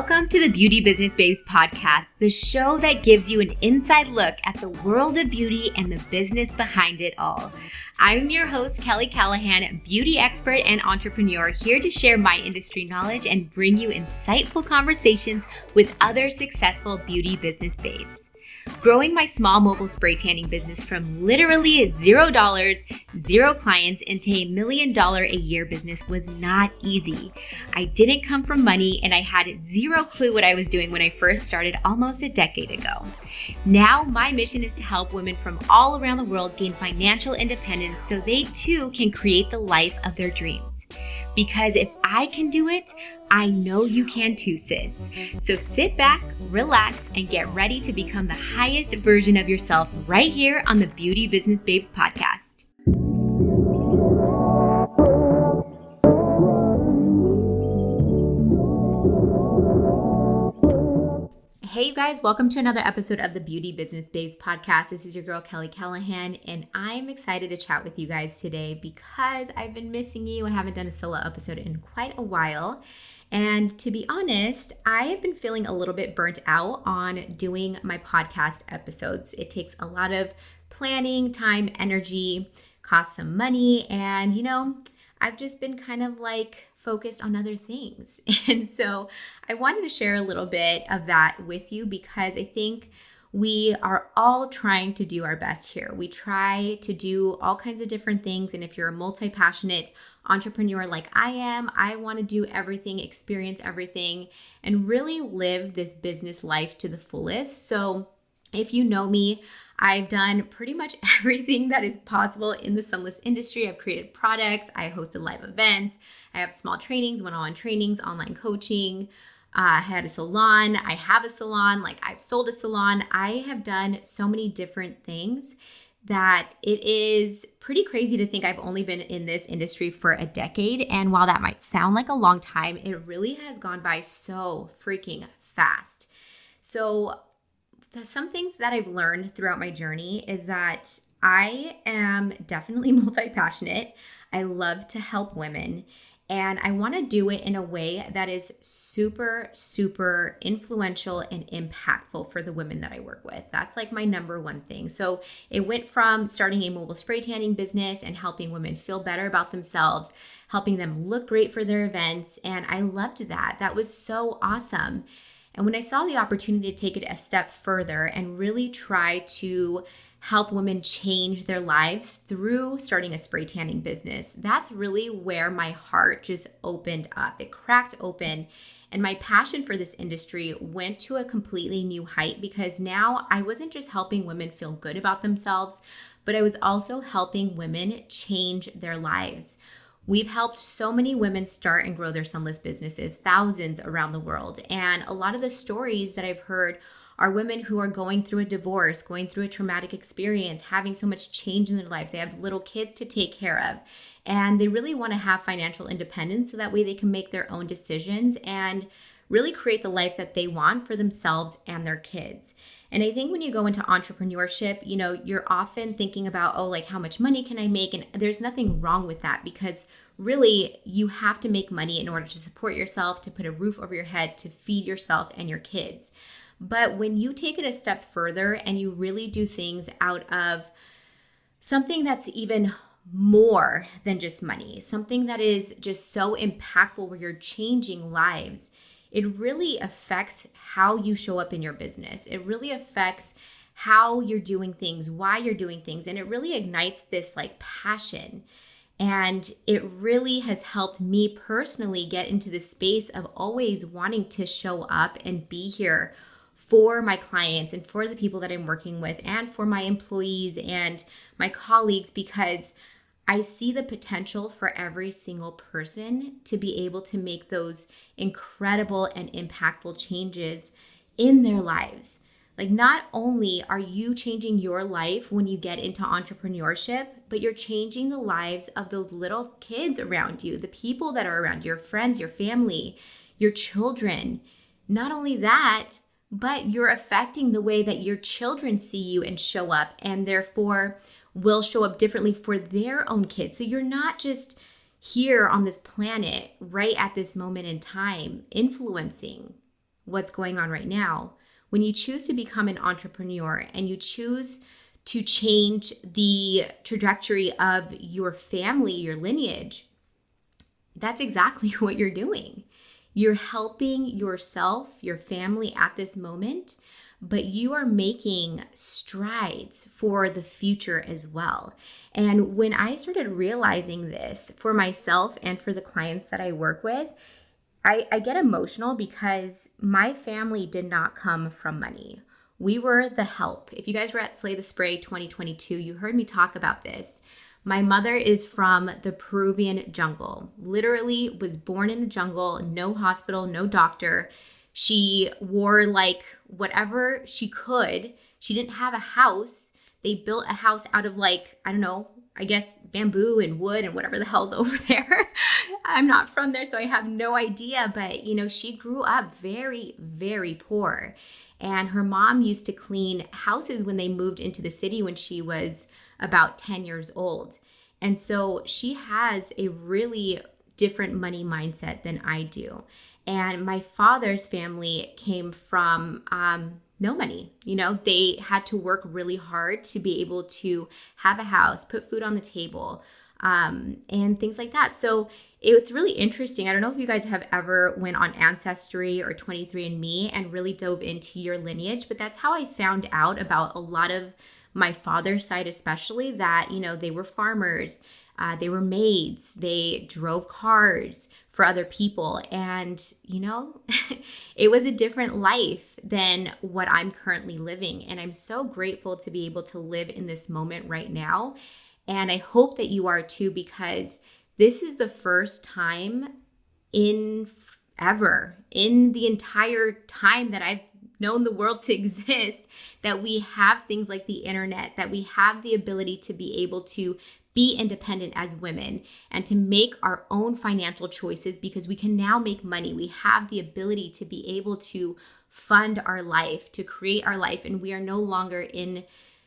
Welcome to the Beauty Business Babes podcast, the show that gives you an inside look at the world of beauty and the business behind it all. I'm your host, Kelly Callaghan, beauty expert and entrepreneur, here to share my industry knowledge and bring you insightful conversations with other successful beauty business babes. Growing my small mobile spray tanning business from literally $0, zero clients into $1 million a year business was not easy. I didn't come from money, and I had zero clue what I was doing when I first started almost a decade ago. Now my mission is to help women from all around the world gain financial independence so they too can create the life of their dreams. Because if I can do it, I know you can too, sis. So sit back, relax, and get ready to become the highest version of yourself right here on the Beauty Business Babes podcast. Hey you guys, welcome to another episode of the Beauty Business Babes podcast. This is your girl Kelly Callaghan, and I'm excited to chat with you guys today because I've been missing you. I haven't done a solo episode in quite a while. And to be honest, I have been feeling a little bit burnt out on doing my podcast episodes. It takes a lot of planning, time, energy, costs some money, and you know, I've just been kind of like focused on other things. And so I wanted to share a little bit of that with you because I think we are all trying to do our best here. We try to do all kinds of different things. And if you're a multi-passionate entrepreneur like I am, I want to do everything, experience everything, and really live this business life to the fullest. So if you know me, I've done pretty much everything that is possible in the sunless industry. I've created products, I hosted live events, I have small trainings, one-on-one trainings, online coaching, I had a salon, I have a salon, like I've sold a salon. I have done so many different things that it is pretty crazy to think I've only been in this industry for a decade. And while that might sound like a long time, it really has gone by so freaking fast. So some things that I've learned throughout my journey is that I am definitely multi-passionate. I love to help women, and I want to do it in a way that is super, super influential and impactful for the women that I work with. That's like my number one thing. So it went from starting a mobile spray tanning business and helping women feel better about themselves, helping them look great for their events. And I loved that. That was so awesome. And when I saw the opportunity to take it a step further and really try to help women change their lives through starting a spray tanning business, that's really where my heart just opened up. It cracked open, and my passion for this industry went to a completely new height because now I wasn't just helping women feel good about themselves, but I was also helping women change their lives. We've helped so many women start and grow their sunless businesses, thousands around the world. And a lot of the stories that I've heard are women who are going through a divorce, going through a traumatic experience, having so much change in their lives. They have little kids to take care of, and they really want to have financial independence so that way they can make their own decisions and really create the life that they want for themselves and their kids. And I think when you go into entrepreneurship, you know, you're often thinking about, oh, like how much money can I make? And there's nothing wrong with that because really you have to make money in order to support yourself, to put a roof over your head, to feed yourself and your kids. But when you take it a step further and you really do things out of something that's even more than just money, something that is just so impactful where you're changing lives, it really affects how you show up in your business. It really affects how you're doing things, why you're doing things, and it really ignites this like passion. And it really has helped me personally get into the space of always wanting to show up and be here for my clients and for the people that I'm working with and for my employees and my colleagues, because I see the potential for every single person to be able to make those incredible and impactful changes in their lives. Like not only are you changing your life when you get into entrepreneurship, but you're changing the lives of those little kids around you, the people that are around you, your friends, your family, your children. Not only that, but you're affecting the way that your children see you and show up, and therefore will show up differently for their own kids. So you're not just here on this planet right at this moment in time influencing what's going on right now, when you choose to become an entrepreneur and you choose to change the trajectory of your family, your lineage, that's exactly what you're doing. You're helping yourself, your family at this moment, but you are making strides for the future as well. And when I started realizing this for myself and for the clients that I work with, I get emotional because my family did not come from money. We were the help. If you guys were at Slay the Spray 2022, you heard me talk about this. My mother is from the Peruvian jungle, literally was born in the jungle, no hospital, no doctor. She wore like whatever she could. She didn't have a house. They built a house out of like, I don't know, I guess bamboo and wood and whatever the hell's over there. I'm not from there, so I have no idea. But, you know, she grew up very, very poor. And her mom used to clean houses when they moved into the city when she was about 10 years old. And so she has a really different money mindset than I do. And my father's family came from no money. You know, they had to work really hard to be able to have a house, put food on the table, and things like that. So it's really interesting. I don't know if you guys have ever went on Ancestry or 23andMe and really dove into your lineage, but that's how I found out about a lot of my father's side, especially that, you know, they were farmers, they were maids, they drove cars for other people. And, you know, it was a different life than what I'm currently living. And I'm so grateful to be able to live in this moment right now. And I hope that you are too, because this is the first time in the entire time that I've known the world to exist, that we have things like the internet, that we have the ability to be able to be independent as women and to make our own financial choices, because we can now make money. We have the ability to be able to fund our life, to create our life, and we are no longer in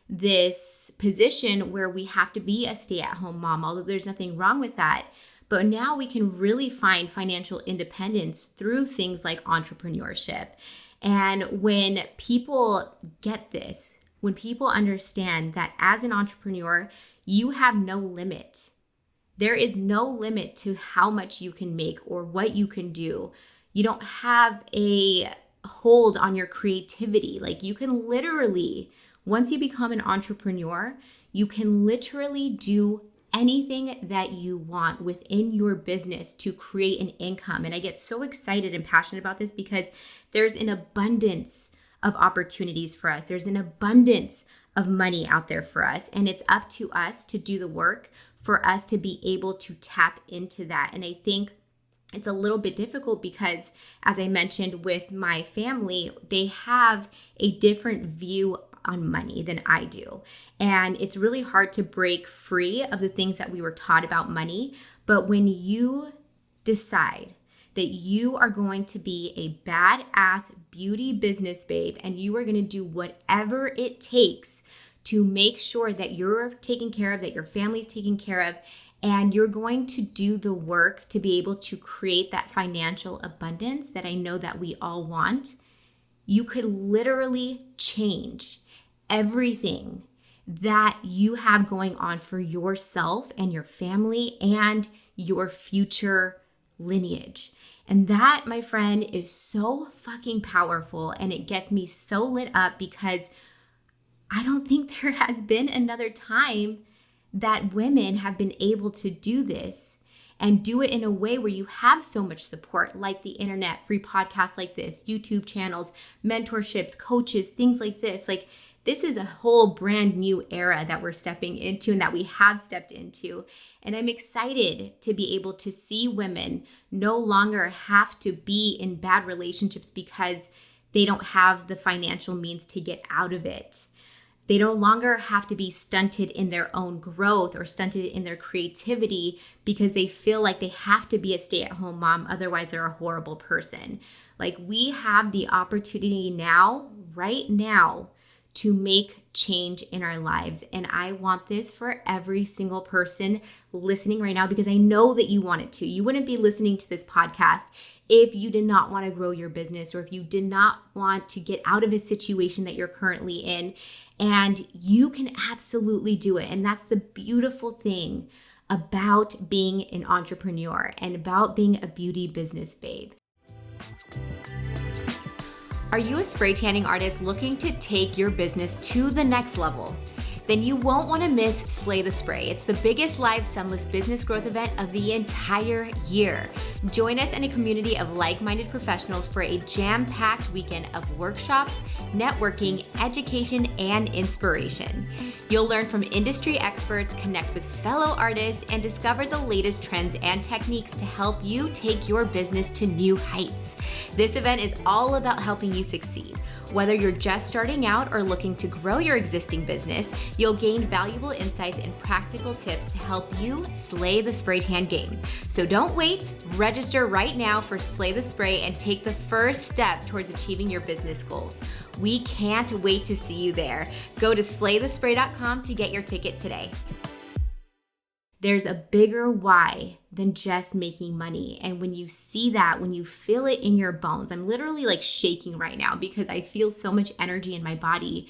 this position where we have to be a stay-at-home mom, although there's nothing wrong with that. But now we can really find financial independence through things like entrepreneurship. And when people get this, when people understand that as an entrepreneur, you have no limit. There is no limit to how much you can make or what you can do. You don't have a hold on your creativity. Like, you can literally, once you become an entrepreneur, you can literally do anything that you want within your business to create an income. And I get so excited and passionate about this because there's an abundance of opportunities for us. There's an abundance of money out there for us. And it's up to us to do the work for us to be able to tap into that. And I think it's a little bit difficult because, as I mentioned with my family, they have a different view on money than I do. And it's really hard to break free of the things that we were taught about money. But when you decide that you are going to be a badass beauty business babe and you are going to do whatever it takes to make sure that you're taken care of, that your family's taken care of, and you're going to do the work to be able to create that financial abundance that I know that we all want, you could literally change everything that you have going on for yourself and your family and your future lineage. And that, my friend, is so fucking powerful, and it gets me so lit up because I don't think there has been another time that women have been able to do this and do it in a way where you have so much support, like the internet, free podcasts like this, YouTube channels, mentorships, coaches, things like this. Like, this is a whole brand new era that we're stepping into and that we have stepped into. And I'm excited to be able to see women no longer have to be in bad relationships because they don't have the financial means to get out of it. They no longer have to be stunted in their own growth or stunted in their creativity because they feel like they have to be a stay-at-home mom, otherwise they're a horrible person. Like, we have the opportunity now, right now, to make change in our lives. And I want this for every single person listening right now, because I know that you want it to. You wouldn't be listening to this podcast if you did not want to grow your business or if you did not want to get out of a situation that you're currently in. And you can absolutely do it. And that's the beautiful thing about being an entrepreneur and about being a beauty business babe. Are you a spray tanning artist looking to take your business to the next level? Then you won't want to miss Slay the Spray. It's the biggest live sunless business growth event of the entire year. Join us in a community of like-minded professionals for a jam-packed weekend of workshops, networking, education, and inspiration. You'll learn from industry experts, connect with fellow artists, and discover the latest trends and techniques to help you take your business to new heights. This event is all about helping you succeed. Whether you're just starting out or looking to grow your existing business, you'll gain valuable insights and practical tips to help you slay the spray tan game. So don't wait. Register right now for Slay the Spray and take the first step towards achieving your business goals. We can't wait to see you there. Go to slaythespray.com to get your ticket today. There's a bigger why than just making money. And when you see that, when you feel it in your bones, I'm literally like shaking right now because I feel so much energy in my body.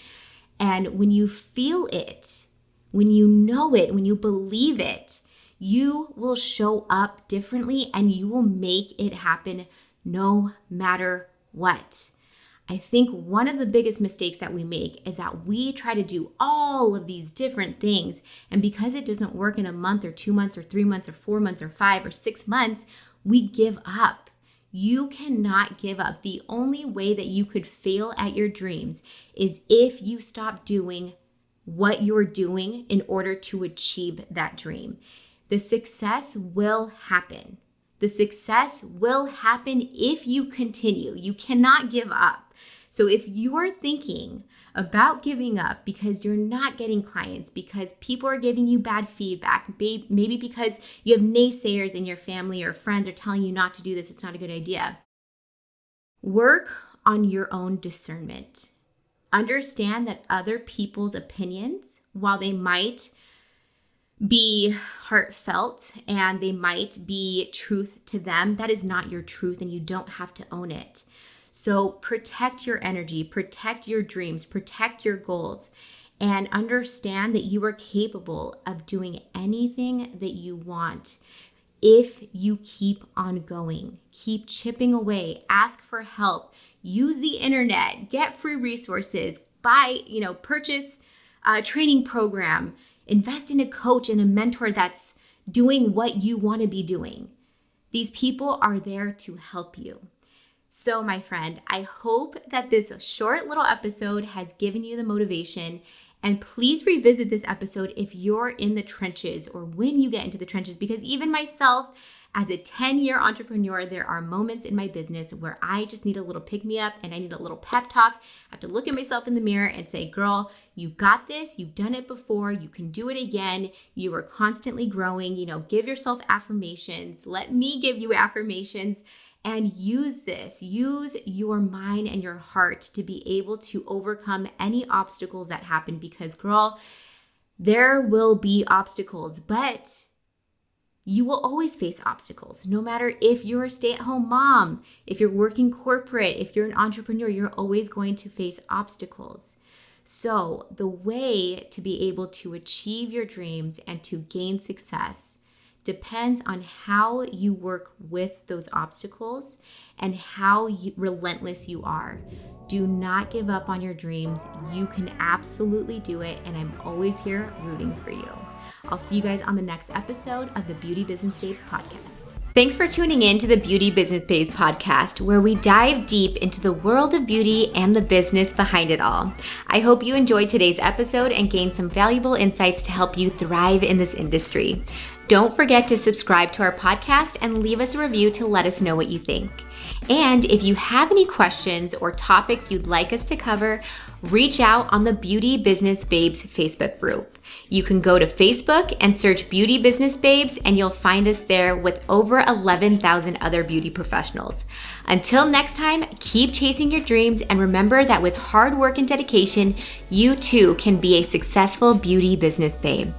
And when you feel it, when you know it, when you believe it, you will show up differently and you will make it happen no matter what. I think one of the biggest mistakes that we make is that we try to do all of these different things. And because it doesn't work in a month or 2 months or 3 months or 4 months or 5 or 6 months, we give up. You cannot give up. The only way that you could fail at your dreams is if you stop doing what you're doing in order to achieve that dream. The success will happen. The success will happen if you continue. You cannot give up. So if you're thinking about giving up because you're not getting clients, because people are giving you bad feedback, maybe because you have naysayers in your family or friends are telling you not to do this, it's not a good idea. Work on your own discernment. Understand that other people's opinions, while they might be heartfelt and they might be truth to them, that is not your truth and you don't have to own it. So protect your energy, protect your dreams, protect your goals, and understand that you are capable of doing anything that you want if you keep on going. Keep chipping away, ask for help, use the internet, get free resources, buy, purchase a training program, invest in a coach and a mentor that's doing what you want to be doing. These people are there to help you. So my friend, I hope that this short little episode has given you the motivation, and please revisit this episode if you're in the trenches or when you get into the trenches, because even myself as a 10-year entrepreneur, there are moments in my business where I just need a little pick-me-up and I need a little pep talk. I have to look at myself in the mirror and say, girl, you got this. You've done it before. You can do it again. You are constantly growing. Give yourself affirmations. Let me give you affirmations. And use this, use your mind and your heart to be able to overcome any obstacles that happen, because girl, there will be obstacles, but you will always face obstacles. No matter if you're a stay-at-home mom, if you're working corporate, if you're an entrepreneur, you're always going to face obstacles. So the way to be able to achieve your dreams and to gain success depends on how you work with those obstacles and how relentless you are. Do not give up on your dreams. You can absolutely do it, and I'm always here rooting for you. I'll see you guys on the next episode of the Beauty Business Babes podcast. Thanks for tuning in to the Beauty Business Babes podcast, where we dive deep into the world of beauty and the business behind it all. I hope you enjoyed today's episode and gained some valuable insights to help you thrive in this industry. Don't forget to subscribe to our podcast and leave us a review to let us know what you think. And if you have any questions or topics you'd like us to cover, reach out on the Beauty Business Babes Facebook group. You can go to Facebook and search Beauty Business Babes, and you'll find us there with over 11,000 other beauty professionals. Until next time, keep chasing your dreams, and remember that with hard work and dedication, you too can be a successful beauty business babe.